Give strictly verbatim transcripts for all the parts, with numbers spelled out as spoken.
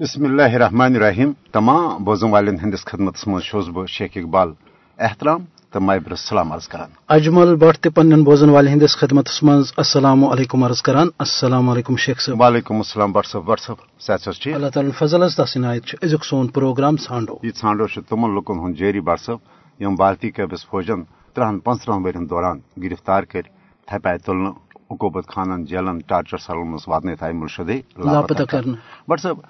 بسم اللہ الرحمن الرحیم تمام بوزن والن ہندس خدمت مز بہ شیخ اقبال احترام تو مابر سلام عرض کران اجمل بٹ تو پن بوزن والن ہندس خدمت مز السلام علیکم عرض کران. السلام علیکم شیخ صاحب. وعلیکم السلام بٹ صاحب. بٹ صاحب صحت حظ ٹھیک؟ اللہ تعالیٰ فضل حظ تس عنایت. ازیک سون پروگرام ژھانڈو یہ ژھانڈو تمن لکن ہند جاری بٹ صاحب یم بھارتی قبض فوجن ترہن پانچن ورین دوران گرفتار کر تھپائے تلن حکومت خانن جیلن ٹارچر سیلن مز واتنت آئی مرشد لاپتہ کر. بٹ صاحب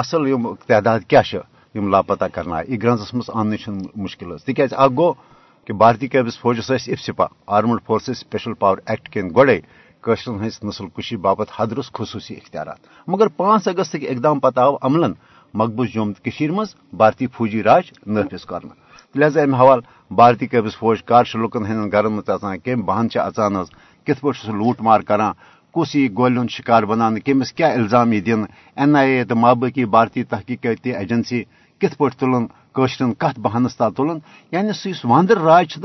اصل یم تعداد کیا لاپتہ کرنا یہ گرنزس مز ان مشکل تک گو کہ بھارتی قبض فوجس AFSPA armed forces special power act کن گوڑے قشرن ہز نسل کشی باپت حدرس خصوصی اختیارات مگر پانچ اگست کے اقدام پتہ آو عملن مقبوض یوم کشیر مز بھارتی فوجی راج نافذ کرنا. لہذا امہ حوالہ بھارتی قبض فوج کار لکن ہند گھرن مز اچان کم بہن اچان کت پہ سہ لوٹ مار کران کس یہ گول ہند شکار بنانے کمس کیا الزام یہ دن این آئی اے تو مابقی بھارتی تحقیقاتی ایجنسی کت پہ تلن قشرن کت بہانس تا تلن یعنی سہ واندر راج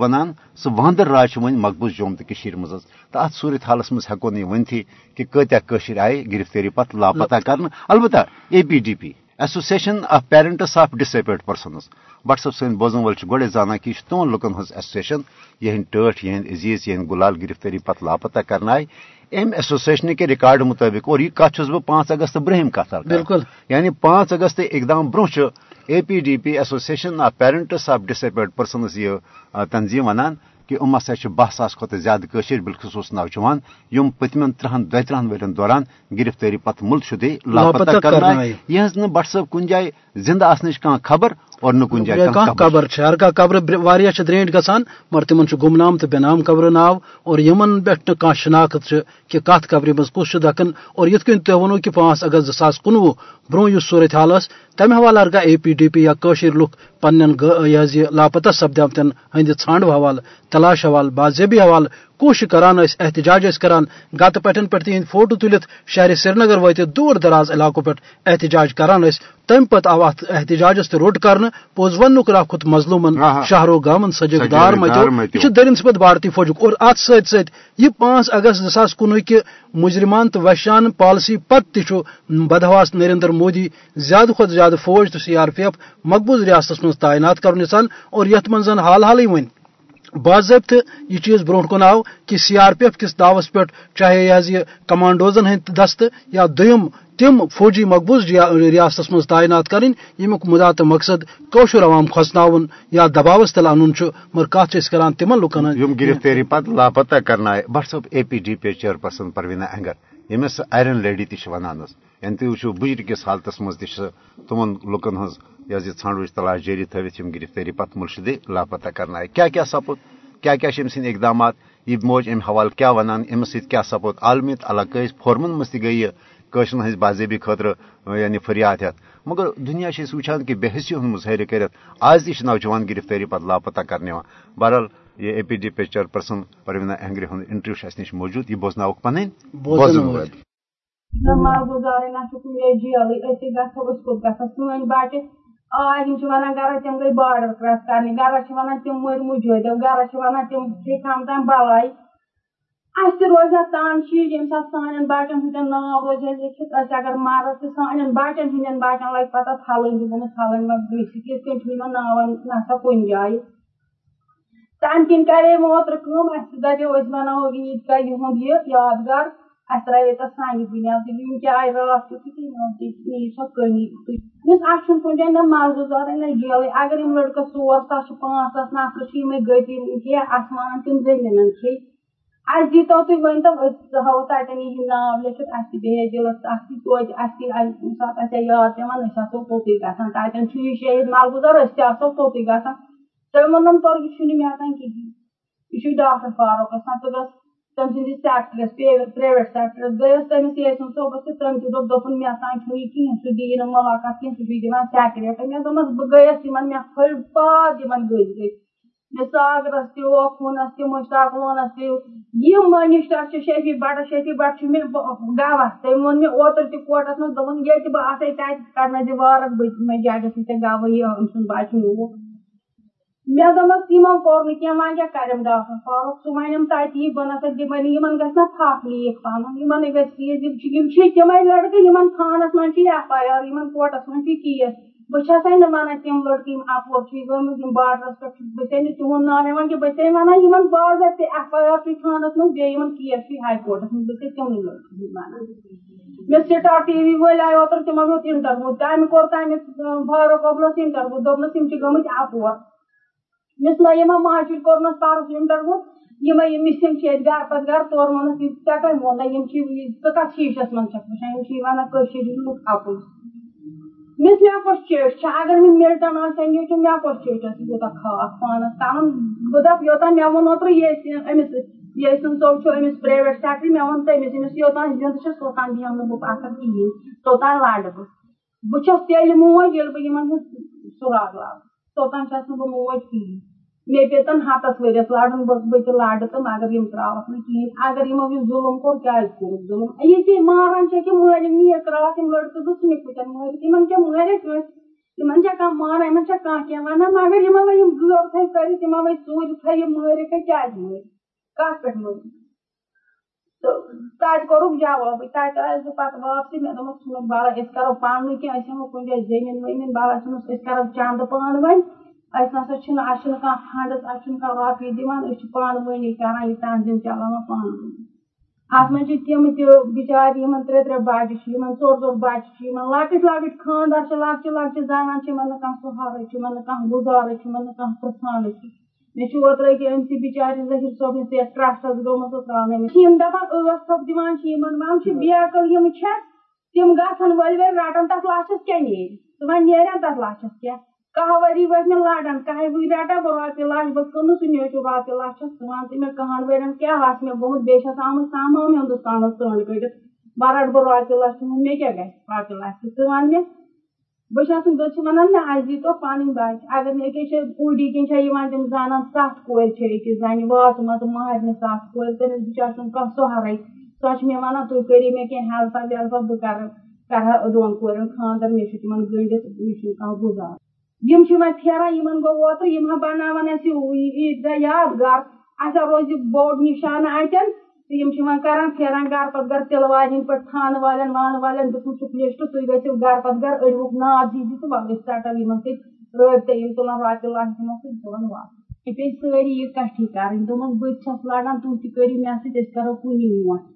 ونان سہ واندر راج ون مقبوض یوم تو مز تو ات صورت حالس مز ہوں یہ ونتھی کہ کتیا آئے گرفتاری پتہ لاپتہ کرنا. البتہ A P D P association of parents of disabled persons but صاحب سن بوزن ول گوڑے زانا کہ یہ تمام لکن ہز ایسوسیشن یہ ٹھٹ یہ عزیز یہ گلال گرفتاری پتہ لاپتہ کرنا ام ایسوسیشن کے ریکارڈ مطابق اور یہ کت چھس بہ پانچ اگست برہم کت بالکل یعنی پانچ اگست اقدام برہ A P D P association of parents of disabled persons یہ تنظیم ونان کہ ام ہسا بہ ساس کھت زیادہ قشر بالخصوص نوجوان یم پتمن ترہن دترہن ورین دوران گرفتاری پتہ ملشدی لاپتہ کرنا. یہ بٹ صاحب کن جائے زندہ آسنچ کھانا خبر اور نہ کن جائے قبر ہر کھانا قبر واریاہ درینٹ گژھان مگر تمن گمنام تو بے نام قبر ناو اور یمن پہ کھانا شناخت کہ کت قبر مز کس دکن اور یت کن تہ ونو کہ پانچ اگست زاس کنوہ برو یہ صورت حال تمہ حوالہ ارگہ اے پی ڈی پی یا قشر لوک پن یہ لاپتہ سپدامتن ہند ھانڈو حوالہ تلاش حوالہ باضابی حوالہ کوشش کران احتجاج کران گت پٹن پہ تہند فوٹو تلتھ شہر سری نگر وت دور دراز علاقوں پہ احتجاج کران تم پتہ آو ات احتجاجس تہ روٹ کرنے پوز ونک راکھت مظلومن شہرو گامن سجگ دار متو یہ در نسبت بھارتی فوج اور ات ست ست یہ پانچ اگست زاس کنوہ کہ مجرمان تو وحشیان پالسی پتہ تہ بدہواس نریندر مودی زیادہ کھت زیادہ فوج تو سی آر پی ایف مقبوض ریاست مز تعینات کرن یژھان اور یت من زن حال حالی ون باضابطہ یہ چیز برو کن آو کہ سی آر پی ایف کس دعوس پہ چاہے یہ کمانڈوزن ہند دست یا دم تم فوجی مقبوض ریاست مز تعینات کریں یمیک مدعا تو مقصد قوشر عوام کھسن یا دباوس تل ان مگر کت کران تم لکن گرفتاری پتہ لاپتہ کرنا. بٹ صاحب A P D P chairperson Parveena Ahanger یمس آئرن لیڈی تہ ونان یعنی تھی وچو بجر کس حالتس مز تمن لکن ہز یہ ھانڈوچ تلاش جاری تھوت یم گرفتاری پتہ مرشد لاپتہ کرنا. کیا کیا سپود کیا کیا سند اقدامات یہ موج ام حوالہ کیا ونان امس ست کیا سپود عالمی علاقائی فورمن مز تہ گئی قشرن ہز باضابی خاطر یعنی فریاد ہت مگر دنیا سے وچان کہ بے حسی ہند مظاہرہ کرت آج تہ نوجوان گرفتاری پتہ لاپتہ کرنے. بہرحال یہ A P D P chairperson Parveena اینگرے ہند انٹرویو اس نش موجود یہ بوزناؤ پن آج ونان گرا تم گئی بارڈر کراس کرنے گرا ونان تم مر مجودو گرا ونان تم کم تم بلائی اچھے روز تم چیز یم سات سان بچن ہند ناؤ روز لکھت اگر مارو تو سان بچن ہند بچن لگ پتہ پھلن پھلن مجھے ناؤ نا کن جائیں تم کن کرے اوتر دپو اس بنو عید کا یہ یادگار اس ترے تس سان بنیاد کیا آئی رات سو کمی اچھے کن جائیں نہ ملغزار نہ جیل اگر ہم لڑکہ ژور ساس پانچ ساس نفر گتی اتان تم زمین کھی اچھ دیو تھی ون تو ہو تین یہ ناؤ لکھت اہل دلس توتہ سات اچھا یاد پہ توتھے گھان تتین یہ شہید ملغزار توتھے گھان تم ووم تر یہ متان کہین یہ ڈاکٹر فاروق سہ تم سندس سیکٹر پریویٹ سیکٹر گیس تمس یسن صوبس تو تم تہ دن متان یہ کھین سہ دی ملاقات کھین سی دن سیکریٹ میں دس بہ گیس مے پھل پاد گز گئی مے ساگرس تخونس تہ مشتاق لونس تم من مشتاق شفیع بٹس شفیع بٹ مے گواہ تم وون مے اوتر تہ کوٹس مجھ دن یہ بہ آئی تک کڑنا دارک بے ججس ٹھیک گواہی ام سن بچہ نیو مے دمس تمو کور نی کرم ڈاکٹر فاروق سہ ون تتی بہ نسا دن گا تھپ لیک پہن گیس تم لڑکے تھانس من ایف آئی آر کورٹس من کیس بہت ونان تم لڑکی اپور گیم باڈرس پہ بس تہد نا ہوں کہ بس ونان باضابطہ ایف آئی آر تھانس من کیس چی ہائی کورٹس من بس تم لڑکی ونان مے سٹار ٹی وی ول آئی اوتر تمو دیکھ انٹرویو تمہیں کور تمہیں فاروق ابلس انٹرویو دس گمت اپور مس نا یہاں ماجر کورنس پارس انٹرویو مسم سے گھر پہ گھر تور وے وونا کت شیشس من چھک واشر لوگ اپز مس مے کس چیٹ اگر ملٹن آنچ مے کس چیٹس یوتہ خاص پانس تمام بہت یوتان مے وون اوتر یہ امس یہ صوب امس پریویٹ سیکٹری مے وون تمس یوتان زند سے توتان دیم نو بہت اثر کہین توتان لڑ بہ بس تیل موج یل بہن سراغ لا توتان چھس بہ موج کہین مے پیتن ہتس ورس لڑن بس بہت لڑ تو مگر یہ تراوک نا کہین اگر یہ ظلم کور کیا ظلم یہ ماران کہ مہرم نیت تراوک تم لڑکے دسمک پتن مہرت ان کیا مہرت تمہن چھ کم مانا ان کھانا ونان مگر یہ غور تھے کر وی ٹور تھے مہرت کیا مہر کت پہ مہر تو تب کورک جواب تب آس بہت پہ واپس مے دس بلا کرو پانے کی ہمو کن جائیں زمین ومین بلا چھس کرو چند پان ون اس نا کھانا فنڈس اہم کھانا رپیے دن پان ون کر یہ تنظیم چلانا پان ات مجھے تم تچار ترے ترے بچہ ٹور ٹور بچہ لکٹ لکٹ خاندار لکچہ لکچہ زنان نا کھانا سہارے نا کھانا گزارے نا کھانا پرسانے مے اوتر اکیلے امس بچارے ظہیر صوبس یس ٹرسٹس گومت ترانے دپان ٲٹھ دِوان وم بے عقل یم چھ تم گھن ول ول رٹان تک لچھس کیا نیرِ تو وی نیران تک لچھس کیا کہہ وری ورس مے لڑان کہہ وری رٹا بہ رۄپیہِ لچھ بہٕ کٕنہٕ سُہ نیچو رۄپیہِ لچھس ژٕ وَن تہٕ مےٚ کٔہن ؤرین کیاہ آسہِ مےٚ گوٚمُت بیٚیہِ چھَس آمٕژ تمام ہِندوستانَس ژٲنٛڈ کٔڑِتھ وۄنۍ رَٹہٕ بہٕ رۄپیہِ لچھ تُہُنٛد مےٚ کیاہ گژھِ رۄپیہِ لچھ ژٕ وَن مےٚ بہٕ چھَس بہٕ چھِ وَنان نہ اَسہِ دیٖتو پَنٕنۍ بَچہِ اگر نہٕ أکِس چھِ اوٗڈی کِنۍ چھےٚ یِوان تِم زَنان سَتھ کورِ چھِ أکِس زَنہِ واتمَژٕ مہرنہِ سَتھ کورِ تٔمِس بِچارِ چھُنہٕ کانٛہہ سہارَے سۄ چھِ مےٚ وَنان تُہۍ کٔرِو مےٚ کینٛہہ ہیلپا ویلپا بہٕ کَرٕ کَرہا دۄن کورٮ۪ن خاندَر مےٚ چھُ تِمَن گٔنٛڈِتھ مےٚ چھُنہٕ کانٛہہ گُزار یِم چھِ وۄنۍ پھیران یِمَن گوٚو اوترٕ یِم ہا بَناوان اَسہِ عیٖد دۄہ یادگار اَسہِ ہا روزِ بوٚڑ نِشانہٕ اَتٮ۪ن تہٕ یِم چھِ وۄنۍ کَران پھیران گَرٕ پَتہٕ گَرٕ تِلہٕ والٮ۪ن پٮ۪ٹھ خانہٕ والٮ۪ن وانہٕ والٮ۪ن دِتُکھ لِسٹ تُہۍ گٔژھِو گَرٕ پَتہٕ گَرٕ أڑوُکھ ناو دیٖزِ تہٕ وۄنۍ گٔژھۍ ژَٹان یِمَن سۭتۍ رٲبطہٕ یِم تُلان رۄپیہِ لَچھ دِمو تہٕ دِوان واپَس یہِ پیٚیہِ سٲری یہِ کَٹھی کَرٕنۍ دوٚپمَس بہٕ تہِ چھَس لَڑان تُہۍ تہِ کٔرِو مےٚ سۭتۍ أسۍ کَرو کُنی برٛونٛٹھ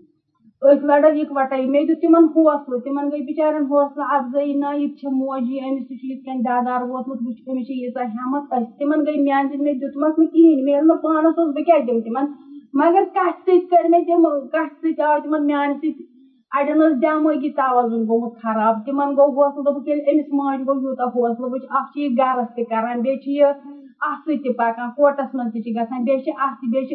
أسۍ لَڑو یِکوَٹَے مےٚ دیُت تِمَن حوصلہٕ تِمَن گٔے بِچارٮ۪ن حوصلہٕ اَفضٲیی نہ یہِ تہِ چھےٚ موجی أمِس تہِ چھُ یِتھ کٔنۍ دادار ووتمُت وٕچھ أمِس چھےٚ ییٖژاہ ہٮ۪مَتھ أسۍ تِمَن گٔے میٛانہِ سۭتۍ مےٚ دیُتمَس نہٕ کِہیٖنۍ مےٚ ییٚلہِ نہٕ پانَس اوس بہٕ کیٛاہ دِمہٕ تِمَن مگر کٹ سم کٹ سو تم میان سڑین دماغی توازن گومت خراب تم گو حوصلہ دبک امس ماج گو یوتہ حوصلہ وچ اخ گرس تران بیت پکان کوٹس من تان بیس بیس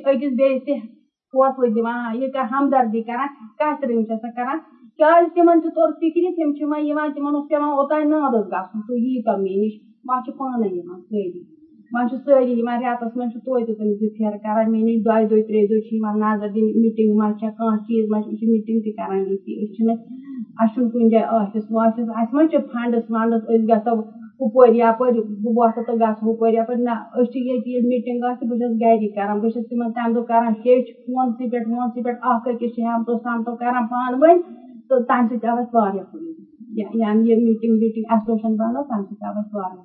حوصلہ دان یہ ہمدردی کران کترم سے سا کران کیاز تم تر فکری تم تمہن پیان اوتان نادس گھن تھی ییتو مے نش وی پانے ساری ون ساری رتس من توتہ تم زیر کر مے نش دے دے ترے دن نظر دن میٹنگ ما کھانا چیز ما میٹنگ تک اچھے کن جائیں آفس وافس اہس ما فنڈس ونڈس گھو ہپر یپر بہٕ وۄتھٕ تہٕ گژھٕ ہُپٲرۍ یپٲرۍ نہ أسۍ ییٚتہِ میٖٹِنٛگ آسہِ بہٕ چھَس گَرِ کَران بہٕ چھَس تِمَن تَمہِ دۄہ کَران ہیٚچھ فونسٕے پٮ۪ٹھ وونسٕے پٮ۪ٹھ اَکھ أکِس چھِ ہٮ۪متو سَمتو کَران پانہٕ ؤنۍ تہٕ تَمہِ سۭتۍ آو اَسہِ واریاہ فٲیدٕ یعنی یہِ میٖٹِنٛگ ویٖٹِنٛگ اَسوسیشَن بَنٲو تَمہِ سۭتۍ آو اَسہِ واریاہ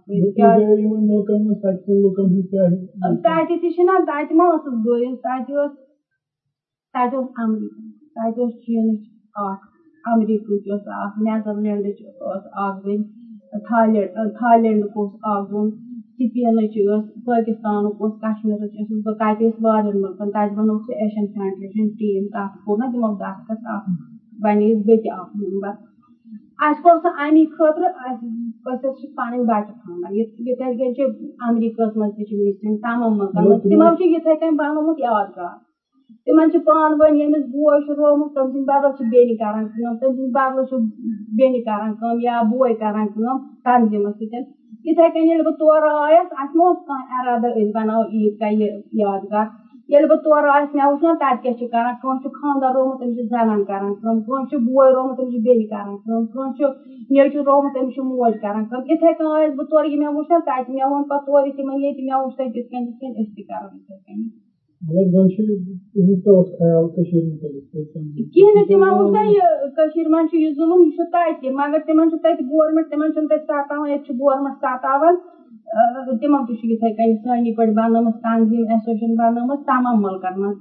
تَتہِ تہِ چھِنہ تَتہِ ما ٲسٕس بٲیِس تَتہِ اوس تَتہِ اوس اَمریٖکہ تَتہِ اوس چیٖنٕچ اَکھ اَمریٖکہٕچ ٲس اَکھ نیدرلینٛڈٕچ ٲس اَکھ بیٚنہِ تھالینٛڈ تھالینٛڈُک اوس اَکھ زوٚن سِپینٕچ ٲس پٲکِستانُک اوس کشمیٖرٕچ ٲسٕس بہٕ تَتہِ ٲسۍ واریاہَن مُلکَن تَتہِ بَنوو سُہ ایشیَن فیٚڈریشَن ٹیٖم تَتھ کوٚر نہ تِمو دَسکَس اَکھ بَنیٚیِس بہٕ تہِ اَکھ ممبر اَسہِ کوٚر سُہ اَمی خٲطرٕ اَسہِ أسۍ حظ چھِ پَنٕنۍ بَچہِ خانٛدان یِتھَے کٔنۍ چھِ اَمریٖکاہَس منٛز تہِ چھِ میٖٹِنٛگ تَمام مُلکَن تِمو چھِ یِتھَے کٔنۍ بَنومُت یادگار تِمَن چھِ پانہٕ ؤنۍ ییٚمِس بوے چھُ روومُت تٔمۍ سٕنٛدِ بدل چھِ بیٚنہِ کران کٲم تٔمۍ سٕنٛدِ بدلہٕ چھُ بیٚنہِ کران کٲم یا بوے کران کٲم تنظیٖمَس سۭتۍ یِتھَے کٔنۍ ییٚلہِ بہٕ تورٕ آیَس اَسہِ ما اوس کانٛہہ اِرادٕ أسۍ بَناوو عیٖد کا یہِ یادگار ییٚلہِ بہٕ تورٕ آیَس مےٚ اوس نا تَتہِ کیٛاہ چھِ کران کٲنٛسہِ چھُ خانٛدار روومُت تٔمِس چھِ زَنان کران کٲم کٲنٛسہِ چھُ بوے روومُت تٔمِس چھِ بیٚیہِ کران کٲم کٲنٛسہِ چھُ نیٚچوٗ روومُت تٔمِس چھِ موج کران کٲم یِتھٕے کٔنۍ آیَس بہٕ تورٕ یہِ مےٚ وُچھ نا تَتہِ مےٚ ووٚن پَتہٕ تورٕ تِمن ییٚتہِ مےٚ وُچھ تَتہِ یِتھ کٔنۍ یِتھ کٔنۍ أسۍ تہِ کرو یِتھٕے کٔنۍ کِہیٖنۍ نہٕ تِمن ووٚن نا یہِ کٔشیٖرِ منٛز چھُ یہِ ظُلُم یہِ چھُ تَتہِ مَگر تِمن چھُ تَتہِ گورمینٹ تِمن چھُنہٕ تَتہِ سَتاوان ییٚتہِ چھُ گورمینٹ سَتاوان تِمن تہِ چھُ یِتھٕے کٔنۍ سٲنی پٲٹھۍ بَنٲومٕژ تنظیٖم ایسوسیشن بَنٲومٕژ تَمام مُلکن منٛز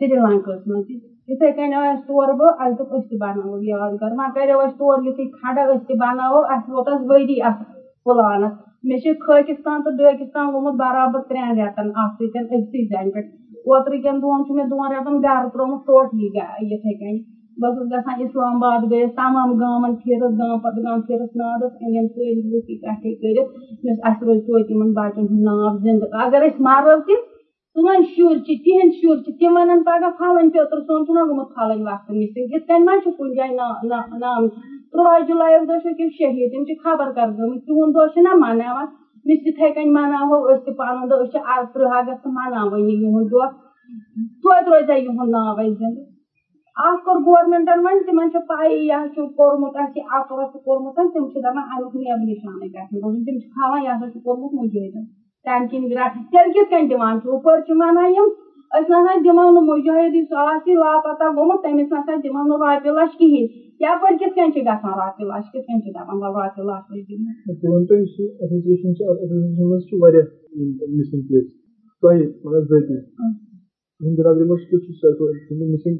سری لنکاہَس منٛز تہِ یِتھٕے کٔنۍ آیَس تورٕ بہٕ اَسہِ دوٚپ أسۍ تہِ بَناوو یادگار وۄنۍ کَریو اَسہِ تورٕ یِتھُے کھڑا أسۍ تہِ بَناوو اَسہِ ووت اَتھ ؤری اَتھ پٕلانَس مےٚ چھُ کھٲکِس تام تہٕ ڈٲکِس تام گوٚمُت برابر ترٛٮ۪ن رٮ۪تن اَتھ سۭتۍ أکسٕے زَنہِ پٮ۪ٹھ اوترٕکٮ۪ن دۄہَن چھُ مےٚ دۄن رٮ۪تن گرٕ ترٛوومُت ٹوٹلی یِتھٕے کٔنۍ بہٕ ٲسٕس گژھان اِسلام آباد گٔیَس تَمام گامَن پھیٖرٕس گام پَتہٕ گام پھیٖرٕس نادَس أنِم سٲری لُکھ اِکٹھے کٔرِتھ مےٚ اَسہِ روزِ توتہِ یِمن بَچن ہُنٛد ناو زِنٛدٕ اَگر أسۍ مَرو تہِ سٲنۍ شُرۍ چھِ تِہِنٛدۍ شُرۍ چھِ تِم وَنان پَگاہ فَلٲنۍ پیٚتٕر سون چھُنا گوٚمُت فَلٲنۍ وقتہٕ مِسِنٛگ یِتھ کٔنۍ ما چھُ کُنہِ جایہِ نام تُرٛواہ جُلایَس دۄہ چھِ أکِس شہیٖد تِم چھِ خبر کر گٔمٕتۍ تِہُنٛد دۄہ چھِنا مَناوان مےٚ چھِ یِتھٕے کٔنۍ مَناوو أسۍ تہِ پَنُن دۄہ أسۍ چھِ ترٕٛہ اَگست مَناوٲنی یِہُنٛد دۄہ توتہِ روزِہا یِہُنٛد ناو اَسہِ زِنٛدٕ اَتھ کوٚر گورمینٹَن وۄنۍ تِمن چھِ پَیی یہِ ہسا چھُ کوٚرمُت اَسہِ یہِ اَپور چھُ کوٚرمُت تِم چھِ دَپان اَمیُک نیبہٕ نِشانٕے گژھِ نہٕ روزُن تِم چھِ ہاوان یہِ ہسا چھُ کوٚرمُت مُجٲہِدَن تَمہِ کِنۍ رَٹھ تیٚلہِ کِتھ کٔنۍ دِوان چھِ ہُپٲرۍ چھِ وَنان یِم أسۍ نسا دِمو نہٕ مُجٲہِد یُس آسہِ لاپَتہ گوٚمُت تٔمِس نسا دِمو نہٕ رۄپیہِ لَچھ کِہیٖنۍ یَپٲرۍ کِتھ کٔنۍ چھِ گژھان رۄپیہِ لَچھ کِتھ کٔنۍ چھِ دَپان وَلہٕ رۄپیہِ لَچھ رۄپیہِ دِمو ہند برادری منٛز کُس چھُ ساروی کھۄتہٕ مِسِنٛگ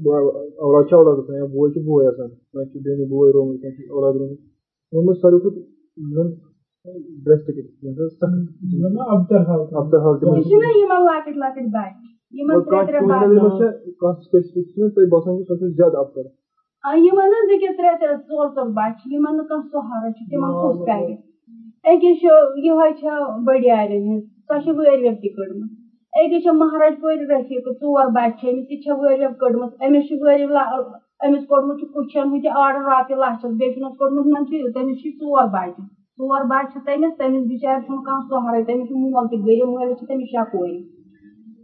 اولاد چھِ اولاد آسان یا بوے چھُ بوے آسان کانٛہہ چھُ بیٚنہِ بوے روومُت کانٛہہ چھُ اولاد روومُت یِمو منٛز ساروی کھۄتہٕ زَن ڈرٛسٹِک کانٛہہ سُپیسِفِک چھُنہ تۄہہِ باسان سۄ چھِ زیادٕ اَبتر یِمن حظ أکِس ترٛےٚ ترٛےٚ ژور ژور بَچہِ یِمن نہٕ کانٛہہ سہارٕ چھُ تِمن کُس کرِ أکِس چھُ یِہوے چھِ بٔڑیارٮ۪ن ہِنٛز سۄ چھِ وٲرۍ ویٚپھ تہِ کٔڑمٕژ أکِس چھِ مہراج پورِ رفیٖقہٕ ژور بَچہِ چھِ أمِس یہِ چھےٚ وٲرۍ ویٚپھ کٔڑمٕژ أمِس چھُ وٲرۍ ویٚپھ أمِس کوٚڑمُت چھُ کُچھَن ہُنٛد تہِ آرڈر رۄپیہِ لَچھَس بیٚیہِ چھُنَس کوٚڑمُت یِمن چھُ تٔمِس چھِ ژور بَچہِ ژور بَچہِ چھِ تٔمِس تٔمِس بِچارِ چھُنہٕ کانٛہہ سہارٕے تٔمِس چھُ مول تہِ غریٖب مٲلِس چھِ تٔمِس شےٚ کورِ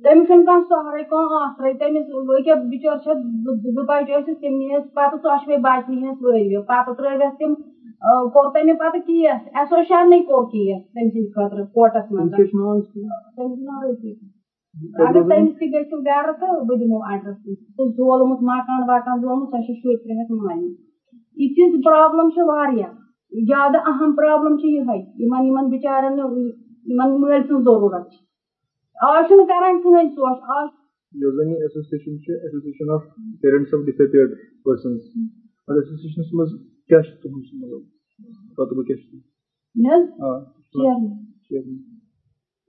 تٔمِس چھُنہٕ کانٛہہ سہارٕے کانٛہہ آسرٕے تٔمِس أکیٛاہ بِچور چھِ زٕ بَچہِ ٲسِس تِم نِیَس پَتہٕ ژۄشوَے بَچہِ نِیَس وٲرۍ ویٚپھ پَتہٕ ترٛٲوِس تِم کوٚر تٔمۍ پَتہٕ کیس ایسوسیشنٕے کوٚر کیس تٔمۍ سٕنٛدِ خٲطرٕ کوٹَس منٛز اگر تٔمِس تہِ گٔژھِو گرٕ تہٕ بہٕ دِمو ایڈرس سُہ زولمُت مکان وکان زولمُت سۄ چھِ شُرۍ ترٛےٚ ہَتھ مانہِ یِژھ پرابلم چھِ واریاہ زیادٕ اَہم پرابلم چھِ یِہے یِمن یِمن بِچارٮ۪ن نہٕ یِمن مٲلۍ سٕنٛز ضروٗرت چھِ آز چھُنہٕ کران کٕہٕنۍ سونٛچ آز یۄس زَن یہِ ایسوسیشن چھِ association of parents of disappeared persons اَتھ ایسوسیشنس منٛز کیاہ چھُ تُہُنٛد مطلب خٲطبہٕ کیاہ چھُ مےٚ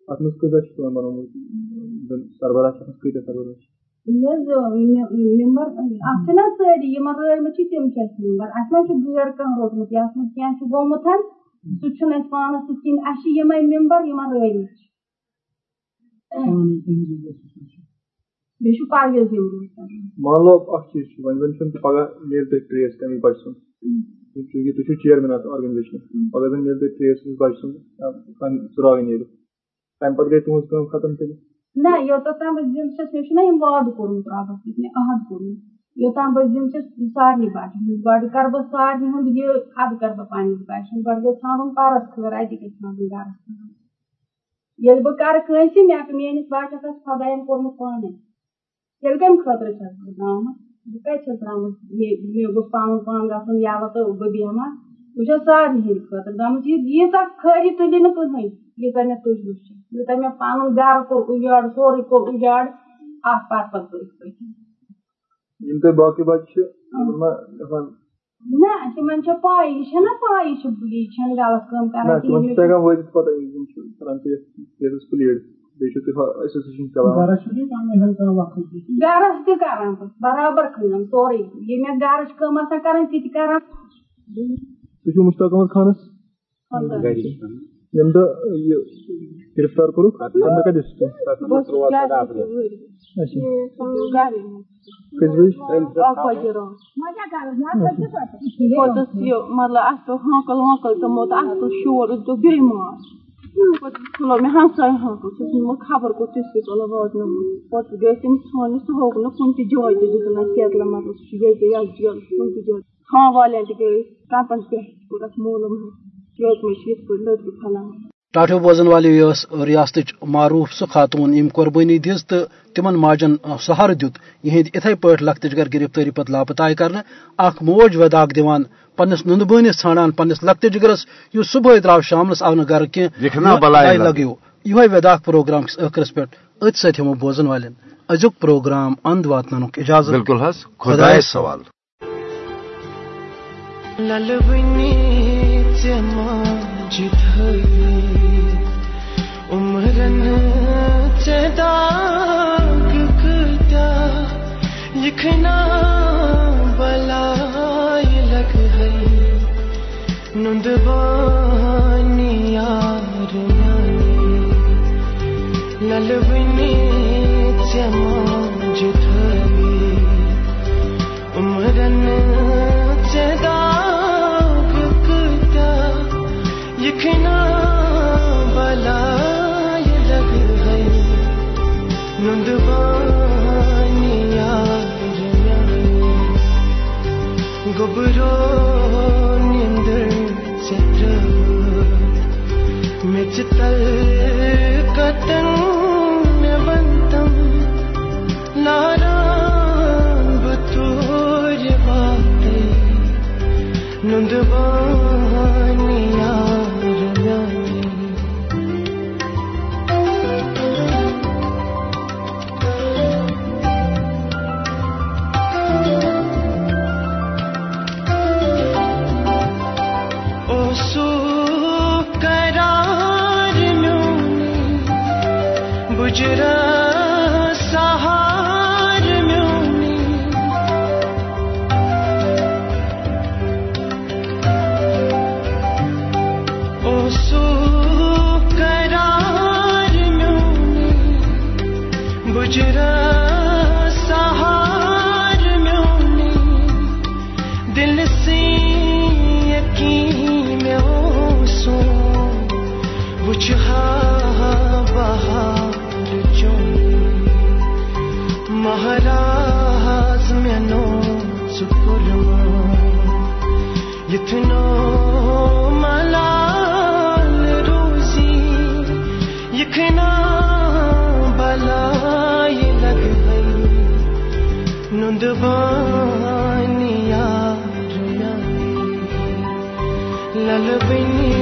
اتھ منٛز کۭژاہ چھِ تِمن بنومُت زن سربراہ چھِ اتھ کۭتیاہ سربراہ چھِ ممبر اتھ چھِنہ سٲری یِمن رٲلمٕتۍ چھِ تِم چھِ اَسہِ ممبر اَسہِ ما چھُ غٲر کانٛہہ روٚٹمُت یَتھ منٛز کینٛہہ چھُ گوٚمُت سُہ چھُنہٕ اَسہِ پانَس سۭتۍ کِہیٖنۍ اَسہِ چھِ یِمے ممبر یِمن رٲلمٕتۍ چھِ بیٚیہِ چھُ پرویز مان لو اکھ چیٖز چھُ وۄنۍ زَن چھُنہٕ پگہہ میلہِ تۄہہِ ٹریس تَمہِ بچہِ سُنٛد چوٗنٛکہِ تُہۍ چھِو چیرمین اَتھ آرگنایزیشنس پگہہ زَن میلہِ تۄہہِ ٹریس تٔمِس بچہِ سُنٛد ژُراغٕے نیرِ تَمہِ پَتہٕ گٔے تُہٕنٛز کٲم ختم کٔرِتھ نہ یوٚتَتھ تام بہٕ زِنٛدٕ چھَس مےٚ چھُنہ یِم وعدٕ کوٚرمُت رۄبَس سۭتۍ مےٚ عہد کوٚرمُت یوٚتام بہٕ زِنٛدٕ چھَس سارنٕے بَچَن ہُنٛد گۄڈٕ کَرٕ بہٕ سارنٕے ہُنٛد یہِ اَدٕ کَرٕ بہٕ پَنٕنِس بَچہِ ہُنٛد گۄڈٕ گوٚژھ ژھانٛڈُن پَرَس خٲر اَتہِ گژھِ ژھانٛڈُن گَرَس خٲر ییٚلہِ بہٕ کَرٕ کٲنٛسہِ مےٚ میٛٲنِس بَچَس آسہِ خۄدایَن کوٚرمُت پانَے تیٚلہِ کَمہِ خٲطرٕ چھَس بہٕ درٛامٕژ بہٕ کَتہِ چھَس درٛامٕژ مےٚ گوٚژھ پَنُن پان گژھُن یَلہٕ تہٕ بہٕ بیٚہما بہٕ چھَس سارنٕے ہِنٛدِ خٲطرٕ درٛامٕژ ییٖژاہ خٲری تُلہِ نہٕ کٕہٕنۍ یوٗتاہ مےٚ تُجمُت چھُ یوٗتاہ مےٚ پَنُن گرٕ کوٚر اُجاڑ سورُے کوٚر اُجاڑ اَتھ پَتہٕ پَتہٕ پٔکۍ پٔکۍ یِم تۄہہِ باقٕے بَچہِ چھِ نہ تِمن چھےٚ پاے یہِ چھَنہ پاے یہِ چھِ یہِ چھَنہٕ غلط کٲم کران گرس تہِ کران بہٕ برابر کٲم سورُے یہِ مےٚ گرٕچ کٲم آسان کرٕنۍ تہِ تہِ کران تُہۍ چھِو مُشتاق احمد خانَس ییٚمہِ دۄہ یہِ گِرفتار کوٚرُکھ مطلب اَصٕل ہانٛکل وانٛکل تِمو تہٕ اَصٕل شور أسۍ دوٚپ بیٚیہِ مار کھلو مے ہمسایا ہاکو سو خبر کو تیل واتن پہ گئی تم ژھانڈ سہ ہوں نا کن جائیں دن سیکل مطلب کن جائیں خان والے گئی کپن پہ معلوم لڑکی پھلان ٹاٹو بوزن والی یس ریاست معروف سہ خاتون یم قربانی دز تو تمن ماجن سہارہ دت یہند اتھے پاٹ لکتجگر گرفتاری پتہ لاپتہ کرنے اخ موج و داغ دان پنس نند بنس ھانڈان پنس لکتجگرس اس صبح ترو شامس آو نا گھر کی لگیو یہ وداخ پروگرام کس اخرس پہ ات ست ہمو بوزن والن ازیک پروگرام اند واتن اجازت بالکل حس خدائے سوال عمرن چداغ کتا لکھنا بلائے لگ گئی نندبانی یار للبنی چماج تھئی عمرن چداغ کتا لکھنا گبرو نیند چتر مچ تل کتن میں بنتم لارام بطور باتے نندبان جرا سہار میونی او سو قرار میونی بجرا سہار میونی دل سے یقین میں او سو بجھا بہا مہاراز میں نو سکروں یتنو ملال روزی یکنا بلائی لگ گئی نندبانی یار نائی للبنی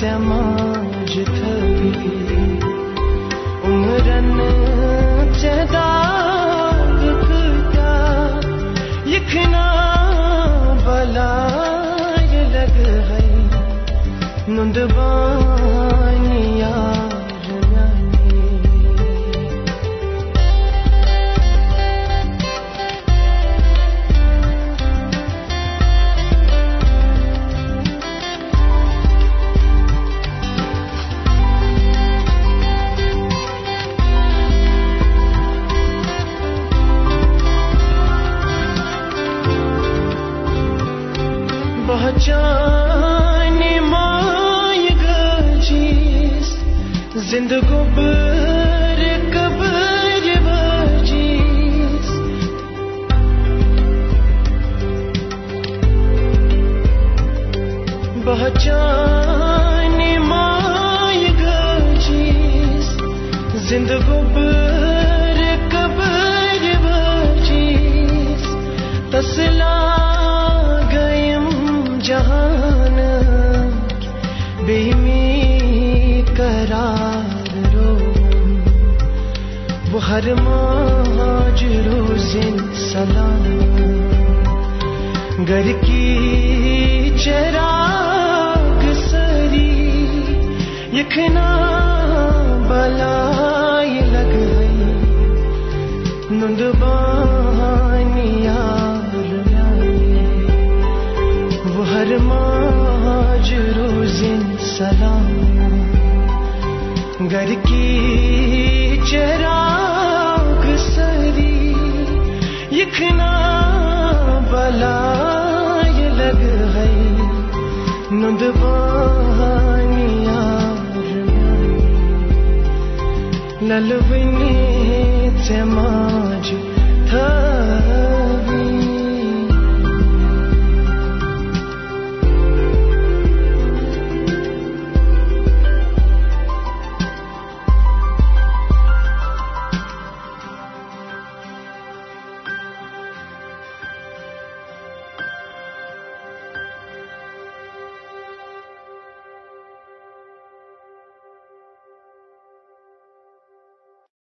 سماج تھئی عمرن چدا لکھنا بلائے لگ گئی نندبانی یار نائی جانے مائے گجیس زند گبر قبر بجیس بہجانے مائے گجیس زند گبر قبر بجیس تسلا جہان بیمی قرار رو وہ ہر ماج روزن سلام گھر کی چراغ سری یکنا بلائی لگ گئی نندبانی یار ہر ماج روزن سلام گھر کی چراغ سری یکنا بلائے لگ گئی نندبانی یار نلونی چماج تھا